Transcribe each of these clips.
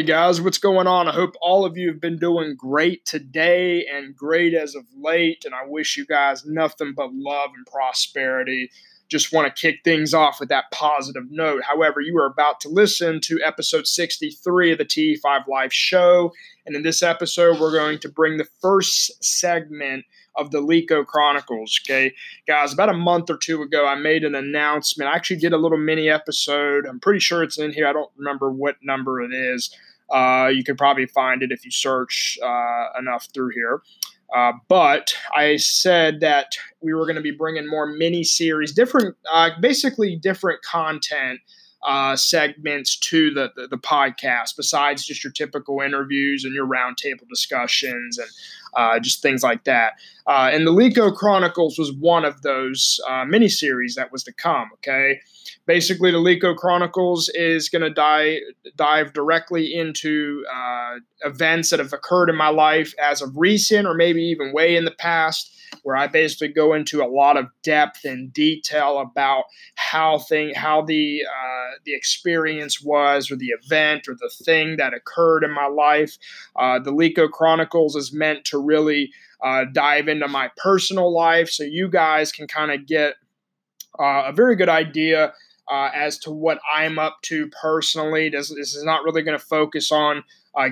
Hey guys, what's going on? I hope all of you have been doing great today and great as of late, and I wish you guys nothing but love and prosperity. Just want to kick things off with that positive note. However, you are about to listen to episode 63 of the TE5 Life show, and in this episode, we're going to bring the first segment of the Leco Chronicles, okay? Guys, about a month or two ago, I made an announcement. I actually did a little mini episode. I'm pretty sure it's in here. I don't remember what number it is. You could probably find it if you search enough through here. But I said that we were going to be bringing more mini-series, different content segments to the podcast, besides just your typical interviews and your roundtable discussions and just things like that. And the Leco Chronicles was one of those mini-series that was to come, okay? Basically, the Leco Chronicles is going to dive directly into events that have occurred in my life as of recent or maybe even way in the past, where I basically go into a lot of depth and detail about how the experience was, or the event or the thing that occurred in my life. The Leco Chronicles is meant to really dive into my personal life, so you guys can kind of get a very good idea as to what I'm up to personally. This is not really going to focus on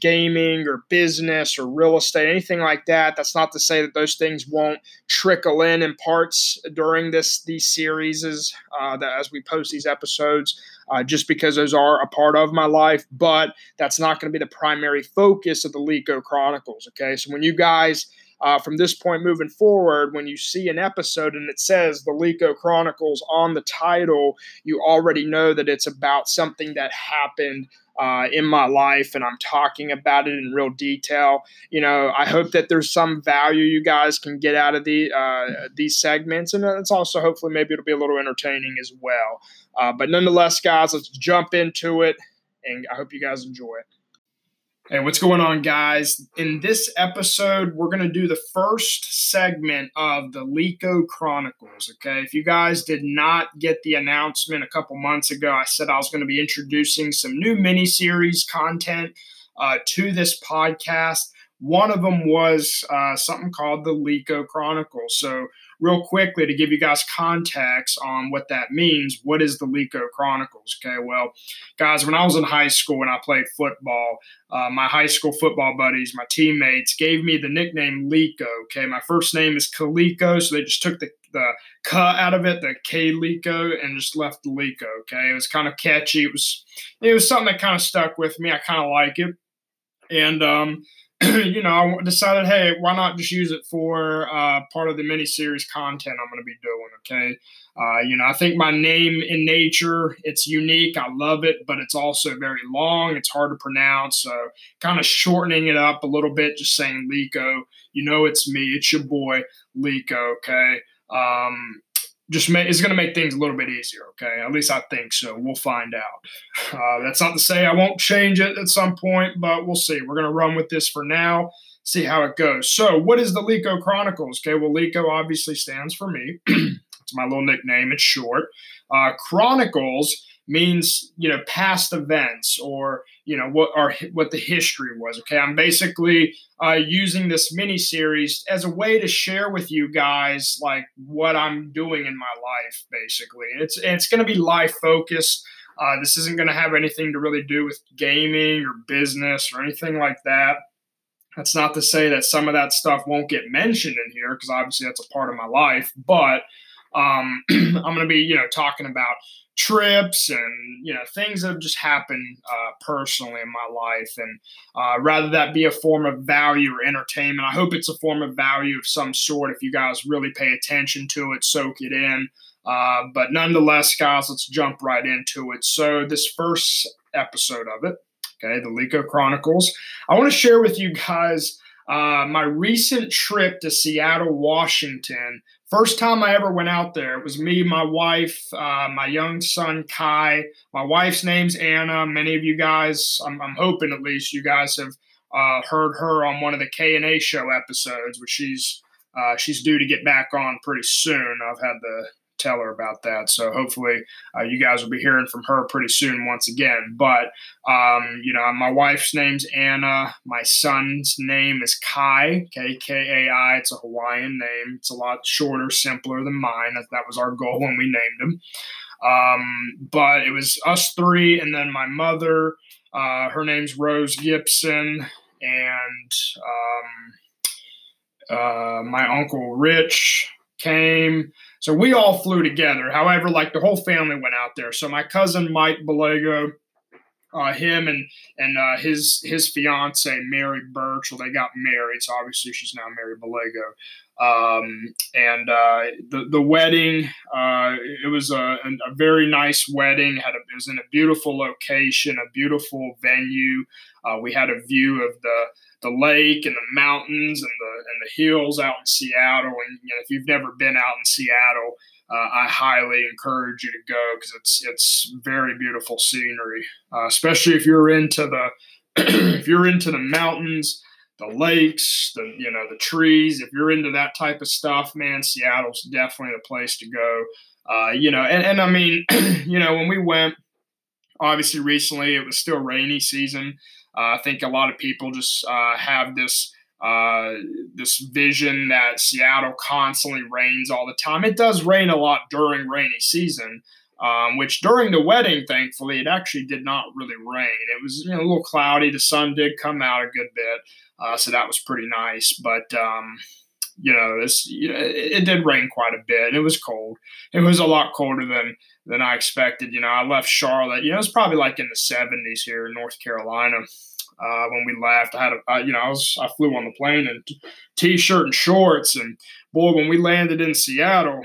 gaming or business or real estate, anything like that. That's not to say that those things won't trickle in parts during these series as we post these episodes, just because those are a part of my life. But that's not going to be the primary focus of the Leco Chronicles, okay? So when you guys... from this point moving forward, when you see an episode and it says the Leco Chronicles on the title, you already know that it's about something that happened in my life, and I'm talking about it in real detail. You know, I hope that there's some value you guys can get out of these segments, and it's also hopefully maybe it'll be a little entertaining as well. But nonetheless, guys, let's jump into it, and I hope you guys enjoy it. Hey, what's going on, guys? In this episode, we're going to do the first segment of the Leco Chronicles, okay? If you guys did not get the announcement a couple months ago, I said I was going to be introducing some new mini-series content to this podcast. One of them was something called the Leco Chronicles. So real quickly, to give you guys context on what that means, what is the Leco Chronicles? Okay, well, guys, when I was in high school and I played football, my high school football buddies, my teammates, gave me the nickname Leco. Okay, my first name is Kalico, so they just took the K out of it, the Kalico, and just left the Leco. Okay, it was kind of catchy. It was something that kind of stuck with me. I kind of like it. And, you know, I decided, hey, why not just use it for part of the miniseries content I'm going to be doing, okay? You know, I think my name in nature, it's unique. I love it, but it's also very long. It's hard to pronounce, so kind of shortening it up a little bit, just saying Leco. You know it's me. It's your boy, Leco, okay? It's going to make things a little bit easier, okay? At least I think so. We'll find out. That's not to say I won't change it at some point, but we'll see. We're going to run with this for now, see how it goes. So what is the Leco Chronicles? Okay, well, Leco obviously stands for me. It's my little nickname. It's short. Chronicles means, you know, past events, or, you know, what the history was, okay? I'm basically using this mini-series as a way to share with you guys, like, what I'm doing in my life, basically. It's going to be life-focused. This isn't going to have anything to really do with gaming or business or anything like that. That's not to say that some of that stuff won't get mentioned in here, because obviously that's a part of my life, but... I'm going to be, you know, talking about trips and, you know, things that have just happened personally in my life. And rather that be a form of value or entertainment, I hope it's a form of value of some sort if you guys really pay attention to it, soak it in. But nonetheless, guys, let's jump right into it. So this first episode of it, okay, the Leco Chronicles, I want to share with you guys my recent trip to Seattle, Washington. First time I ever went out there, it was me, my wife, my young son, Kai. My wife's name's Anna. Many of you guys, I'm hoping at least, you guys have heard her on one of the K&A show episodes, which she's due to get back on pretty soon. I've had the tell her about that. So hopefully you guys will be hearing from her pretty soon once again. But, you know, my wife's name's Anna. My son's name is Kai, K-K-A-I. It's a Hawaiian name. It's a lot shorter, simpler than mine. That was our goal when we named him. But it was us three, and then my mother, her name's Rose Gibson, and my uncle Rich came. So we all flew together. However, like the whole family went out there. So my cousin Mike Balego, him and his fiance Mary Burch, well, they got married, so obviously she's now Mary Balego. The wedding, it was a very nice wedding. It was in a beautiful location, a beautiful venue. We had a view of the lake and the mountains and the hills out in Seattle. And you know, if you've never been out in Seattle, I highly encourage you to go because it's very beautiful scenery, especially if you're into the mountains, the lakes, the trees. If you're into that type of stuff, man, Seattle's definitely the place to go. And I mean, you know, when we went, obviously recently it was still rainy season. I think a lot of people just have this vision that Seattle constantly rains all the time. It does rain a lot during rainy season, which during the wedding, thankfully, it actually did not really rain. It was a little cloudy. The sun did come out a good bit, so that was pretty nice. But it did rain quite a bit. It was cold. It was a lot colder than I expected. You know, I left Charlotte. You know, it was probably like in the 70s here in North Carolina. When we left, I flew on the plane in t-shirt and shorts, and boy, when we landed in Seattle,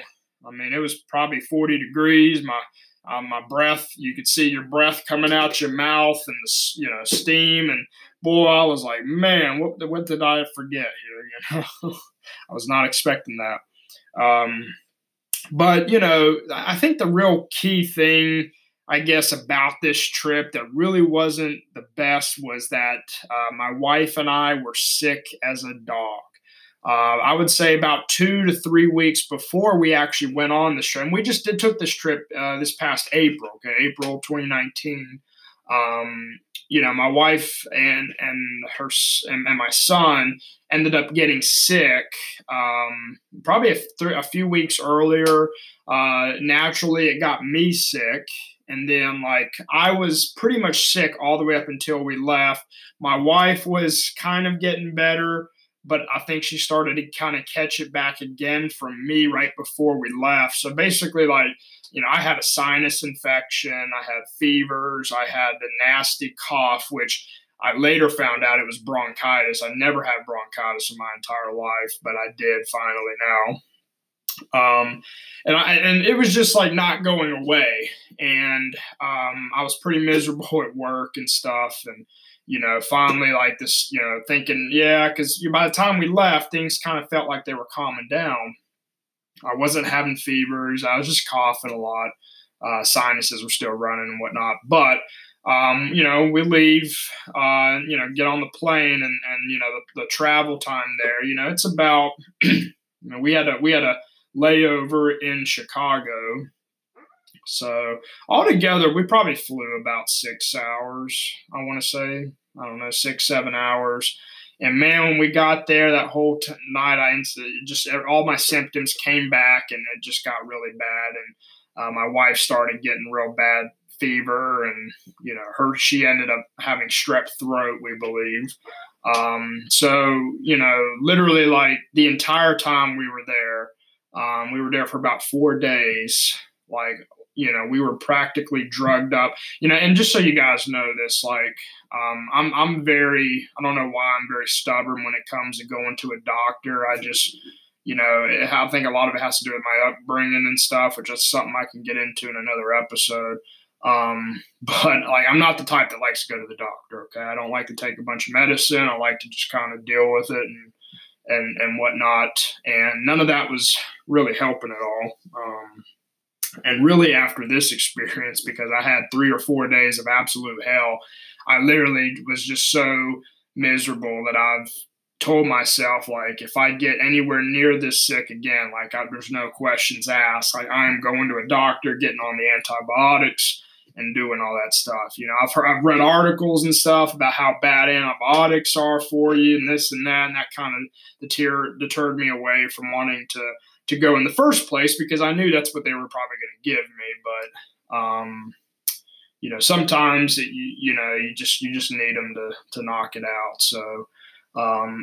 I mean, it was probably 40 degrees. My breath, you could see your breath coming out your mouth and the, steam. And boy, I was like, man, what did I forget here? You know, I was not expecting that. But you know, I think the real key thing, I guess, about this trip that really wasn't the best was that my wife and I were sick as a dog. I would say about 2 to 3 weeks before we actually went on this trip. And we just took this trip this past April, April 2019. My wife and my son ended up getting sick probably a few weeks earlier. Naturally, it got me sick. And then, like, I was pretty much sick all the way up until we left. My wife was kind of getting better, but I think she started to kind of catch it back again from me right before we left. So basically, like, you know, I had a sinus infection. I had fevers. I had a nasty cough, which I later found out it was bronchitis. I never had bronchitis in my entire life, but I did finally now. And it was just like not going away. And, I was pretty miserable at work and stuff. And, you know, finally like this, you know, thinking, yeah, cause by the time we left, things kind of felt like they were calming down. I wasn't having fevers. I was just coughing a lot. Sinuses were still running and whatnot, but, we leave, get on the plane and, the travel time there, it's about, we had a layover in Chicago. So altogether, we probably flew about 6 hours, I want to say. I don't know, 6-7 hours. And man, when we got there that whole night, all my symptoms came back and it just got really bad. And my wife started getting real bad fever and, she ended up having strep throat, we believe. Literally like the entire time we were there for about 4 days. Like, we were practically drugged up, and just so you guys know this, like, I don't know why I'm very stubborn when it comes to going to a doctor. I just, I think a lot of it has to do with my upbringing and stuff, which is something I can get into in another episode. But like, I'm not the type that likes to go to the doctor. Okay. I don't like to take a bunch of medicine. I like to just kind of deal with it and whatnot. And none of that was really helping at all. And really after this experience, because I had 3 or 4 days of absolute hell, I literally was just so miserable that I've told myself, like, if I get anywhere near this sick again, like, there's no questions asked. Like, I'm going to a doctor, getting on the antibiotics, and doing all that stuff. You know, I've read articles and stuff about how bad antibiotics are for you and this and that kind of deterred me away from wanting to go in the first place, because I knew that's what they were probably going to give me. But, you know, sometimes you just need them to knock it out. So,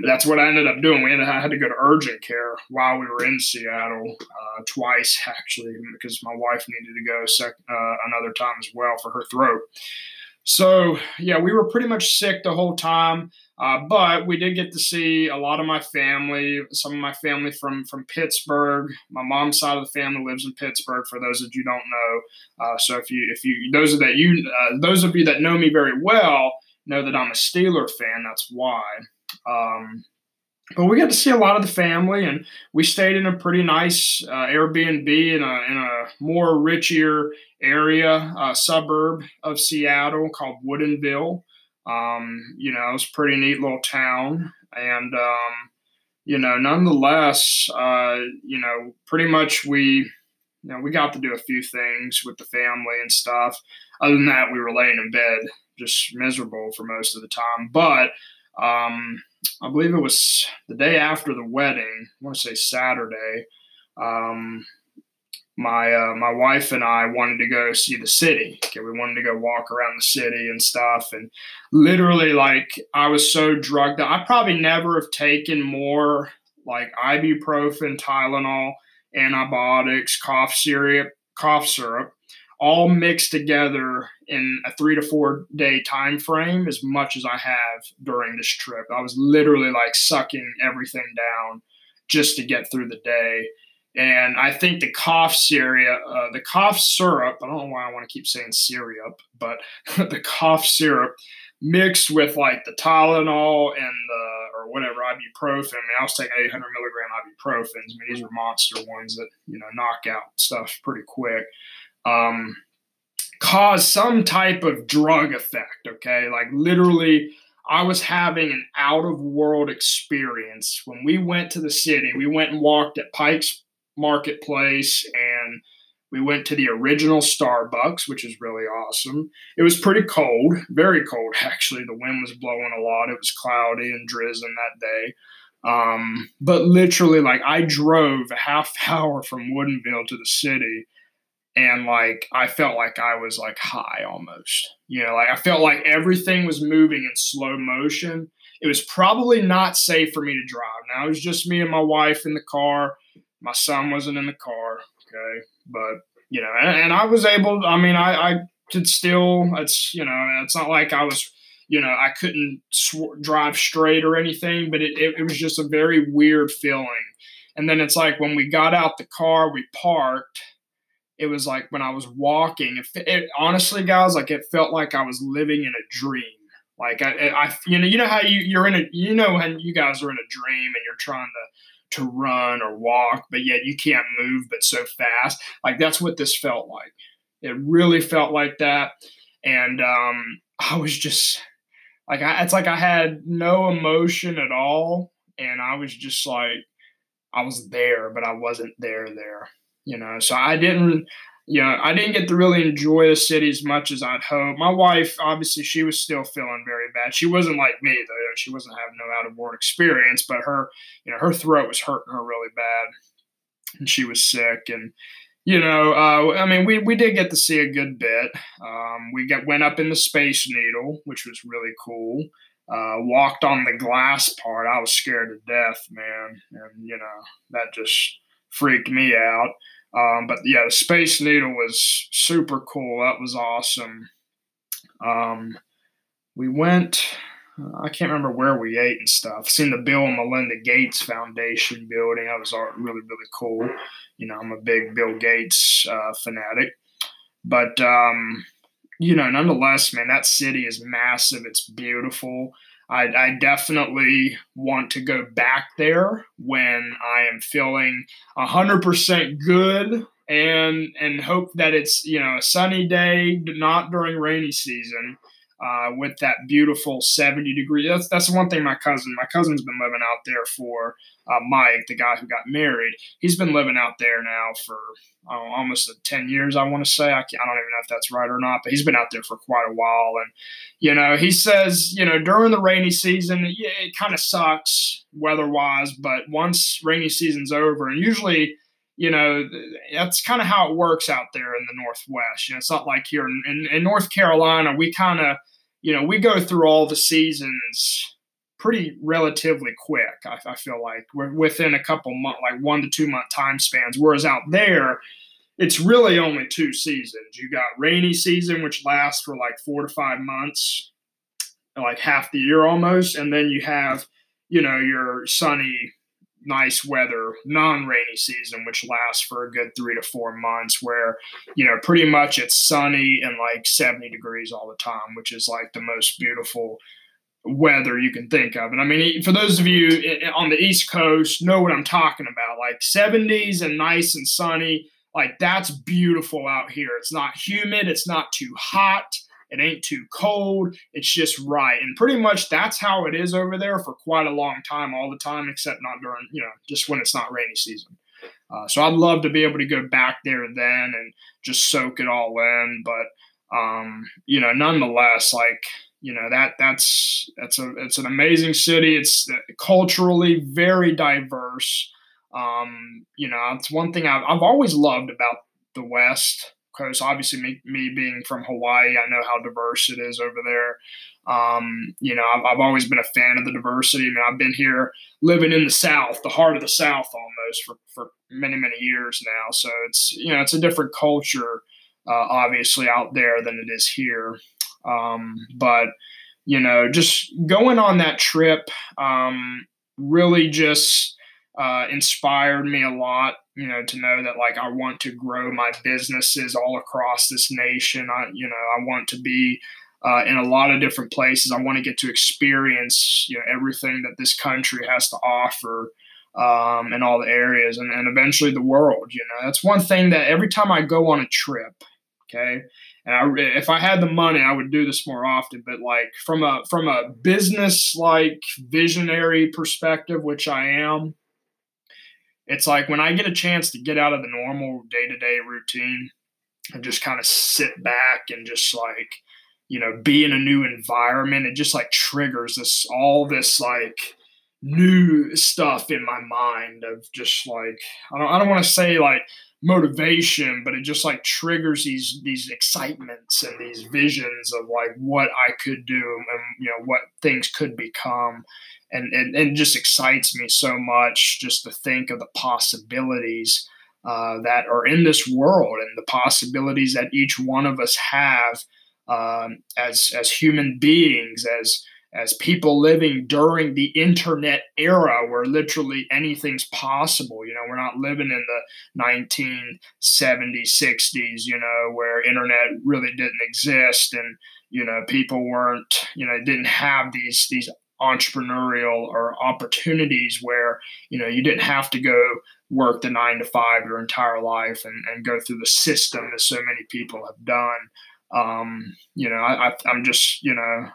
that's what I ended up doing. I had to go to urgent care while we were in Seattle, twice actually, because my wife needed to go another time as well for her throat. So yeah, we were pretty much sick the whole time. But we did get to see a lot of my family, some of my family from Pittsburgh. My mom's side of the family lives in Pittsburgh, for those that you don't know. So if you, those of you that know me very well know that I'm a Steeler fan. That's why. But we got to see a lot of the family, and we stayed in a pretty nice Airbnb in a more richier area, suburb of Seattle called Woodinville. You know, it's a pretty neat little town, and you know, nonetheless, you know, pretty much we got to do a few things with the family and stuff. Other than that, we were laying in bed, just miserable for most of the time. But I believe it was the day after the wedding, I want to say Saturday, my wife and I wanted to go see the city. Okay, we wanted to go walk around the city and stuff. And literally, like, I was so drugged out. I probably never have taken more, like, ibuprofen, Tylenol, antibiotics, cough syrup, all mixed together in a 3 to 4 day time frame as much as I have during this trip. I was literally like sucking everything down just to get through the day. And I think the cough syrup, I don't know why I want to keep saying syrup, but the cough syrup mixed with like the Tylenol and or whatever, ibuprofen. I mean, I was taking 800 milligram ibuprofens. I mean, these were monster ones that, you know, knock out stuff pretty quick. Cause some type of drug effect. Okay. Like literally I was having an out of world experience. When we went to the city, we went and walked at Pike's Marketplace, and we went to the original Starbucks, which is really awesome. It was pretty cold, very cold. Actually, the wind was blowing a lot. It was cloudy and drizzling that day. But literally, like, I drove a half hour from Woodinville to the city, and like, I felt like I was like high almost, you know, like I felt like everything was moving in slow motion. It was probably not safe for me to drive. Now it was just me and my wife in the car. My son wasn't in the car. Okay. But, you know, and I was able, I mean, I could still, it's, you know, it's not like I was, you know, I couldn't drive straight or anything, but it was just a very weird feeling. And then it's like, when we got out the car, we parked. It was like when I was walking, it honestly, guys, like it felt like I was living in a dream. Like I you know how you're in a, you know, and you guys are in a dream and you're trying to run or walk, but yet you can't move, but so fast. Like that's what this felt like. It really felt like that. And, I was just like, it's like I had no emotion at all. And I was just like, I was there, but I wasn't there. You know, so I didn't get to really enjoy the city as much as I'd hoped. My wife, obviously, she was still feeling very bad. She wasn't like me, though. She wasn't having no out-of-world experience, but her, you know, her throat was hurting her really bad, and she was sick. And, you know, I mean, we did get to see a good bit. We went up in the Space Needle, which was really cool. Walked on the glass part. I was scared to death, man. And, you know, that just freaked me out. But yeah, the Space Needle was super cool. That was awesome. We went, I can't remember where we ate and stuff. Seen the Bill and Melinda Gates Foundation building. That was really, really cool. You know, I'm a big Bill Gates fanatic. But, you know, nonetheless, man, that city is massive. It's beautiful. I definitely want to go back there when I am feeling 100% good, and hope that it's, you know, a sunny day, not during rainy season. with that beautiful 70 degree. That's one thing my cousin's been living out there for. Mike, the guy who got married, he's been living out there now for almost 10 years, I want to say. I don't even know if that's right or not, but he's been out there for quite a while. And, you know, he says, you know, during the rainy season, it kind of sucks weather-wise, but once rainy season's over, and usually, you know, that's kind of how it works out there in the Northwest. You know, it's not like here in North Carolina, we kind of, you know, we go through all the seasons pretty relatively quick. I feel like we're within a couple months, like 1 to 2 month time spans. Whereas out there, it's really only two seasons. You got rainy season, which lasts for like 4 to 5 months, like half the year almost. And then you have, you know, your sunny, nice weather, non-rainy season, which lasts for a good 3 to 4 months, where, you know, pretty much it's sunny and like 70 degrees all the time, which is like the most beautiful weather you can think of. And I mean, for those of you on the East Coast know what I'm talking about, like 70s and nice and sunny, like that's beautiful out here. It's not humid. It's not too hot. It ain't too cold. It's just right. And pretty much that's how it is over there for quite a long time, all the time, except not during, you know, just when it's not rainy season. So I'd love to be able to go back there then and just soak it all in. But, you know, nonetheless, like, you know, it's an amazing city. It's culturally very diverse. You know, it's one thing I've always loved about the West Coast. Obviously, me being from Hawaii, I know how diverse it is over there. You know, I've always been a fan of the diversity. I mean, I've been here living in the South, the heart of the South almost for many, many years now. So it's, you know, it's a different culture, obviously out there than it is here. But, you know, just going on that trip, really just, inspired me a lot, you know, to know that like I want to grow my businesses all across this nation. I want to be in a lot of different places. I want to get to experience, you know, everything that this country has to offer in all the areas and eventually the world. You know, that's one thing that every time I go on a trip, okay, and if I had the money, I would do this more often. But like from a business like visionary perspective, which I am, it's like when I get a chance to get out of the normal day-to-day routine and just kind of sit back and just like, you know, be in a new environment, it just like triggers all this like new stuff in my mind of just like, I don't want to say like motivation, but it just like triggers these excitements and these visions of like what I could do and, you know, what things could become. And just excites me so much just to think of the possibilities that are in this world and the possibilities that each one of us have as human beings, as people living during the internet era where literally anything's possible. You know, we're not living in the 1970s, 60s, you know, where internet really didn't exist and, you know, people weren't, you know, didn't have these entrepreneurial or opportunities where, you know, you didn't have to go work the 9 to 5 your entire life and go through the system that so many people have done. You know, I'm just, you know,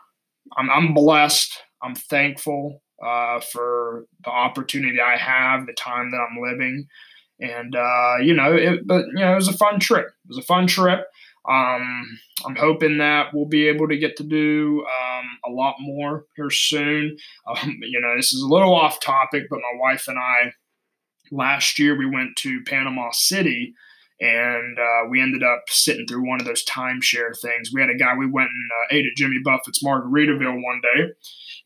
I'm blessed. I'm thankful for the opportunity I have, the time that I'm living. And, you know, it was a fun trip. It was a fun trip. I'm hoping that we'll be able to get to do a lot more here soon. You know, this is a little off topic, but my wife and I, last year, we went to Panama City and we ended up sitting through one of those timeshare things. We had a guy, we went and ate at Jimmy Buffett's Margaritaville one day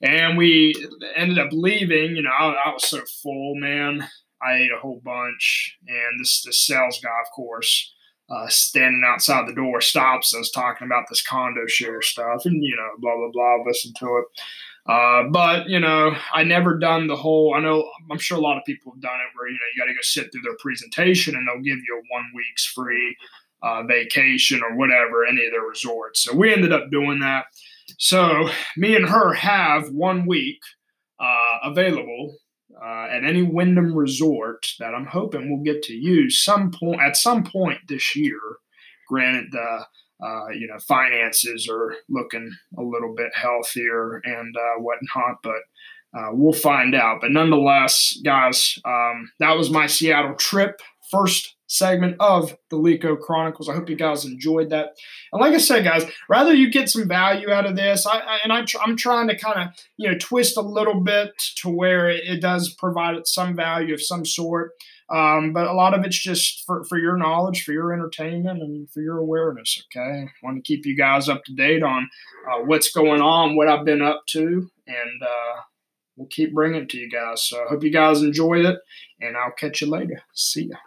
and we ended up leaving. You know, I was so full, man. I ate a whole bunch and this sales guy, of course, standing outside the door stops us talking about this condo share stuff and, you know, blah, blah, blah, listen to it. But, you know, I never done the whole, I know, I'm sure a lot of people have done it where, you know, you got to go sit through their presentation and they'll give you a 1 week's free vacation or whatever, any of their resorts. So we ended up doing that. So me and her have 1 week available at any Wyndham resort that I'm hoping we'll get to use at some point this year. Granted, you know, finances are looking a little bit healthier and whatnot, but we'll find out. But nonetheless, guys, that was my Seattle trip. First segment of the Leco Chronicles. I hope you guys enjoyed that. And like I said, guys, rather you get some value out of this, I'm trying to kind of, you know, twist a little bit to where it does provide some value of some sort. But a lot of it's just for your knowledge, for your entertainment, and for your awareness, okay? I want to keep you guys up to date on what's going on, what I've been up to, and we'll keep bringing it to you guys. So I hope you guys enjoyed it, and I'll catch you later. See ya.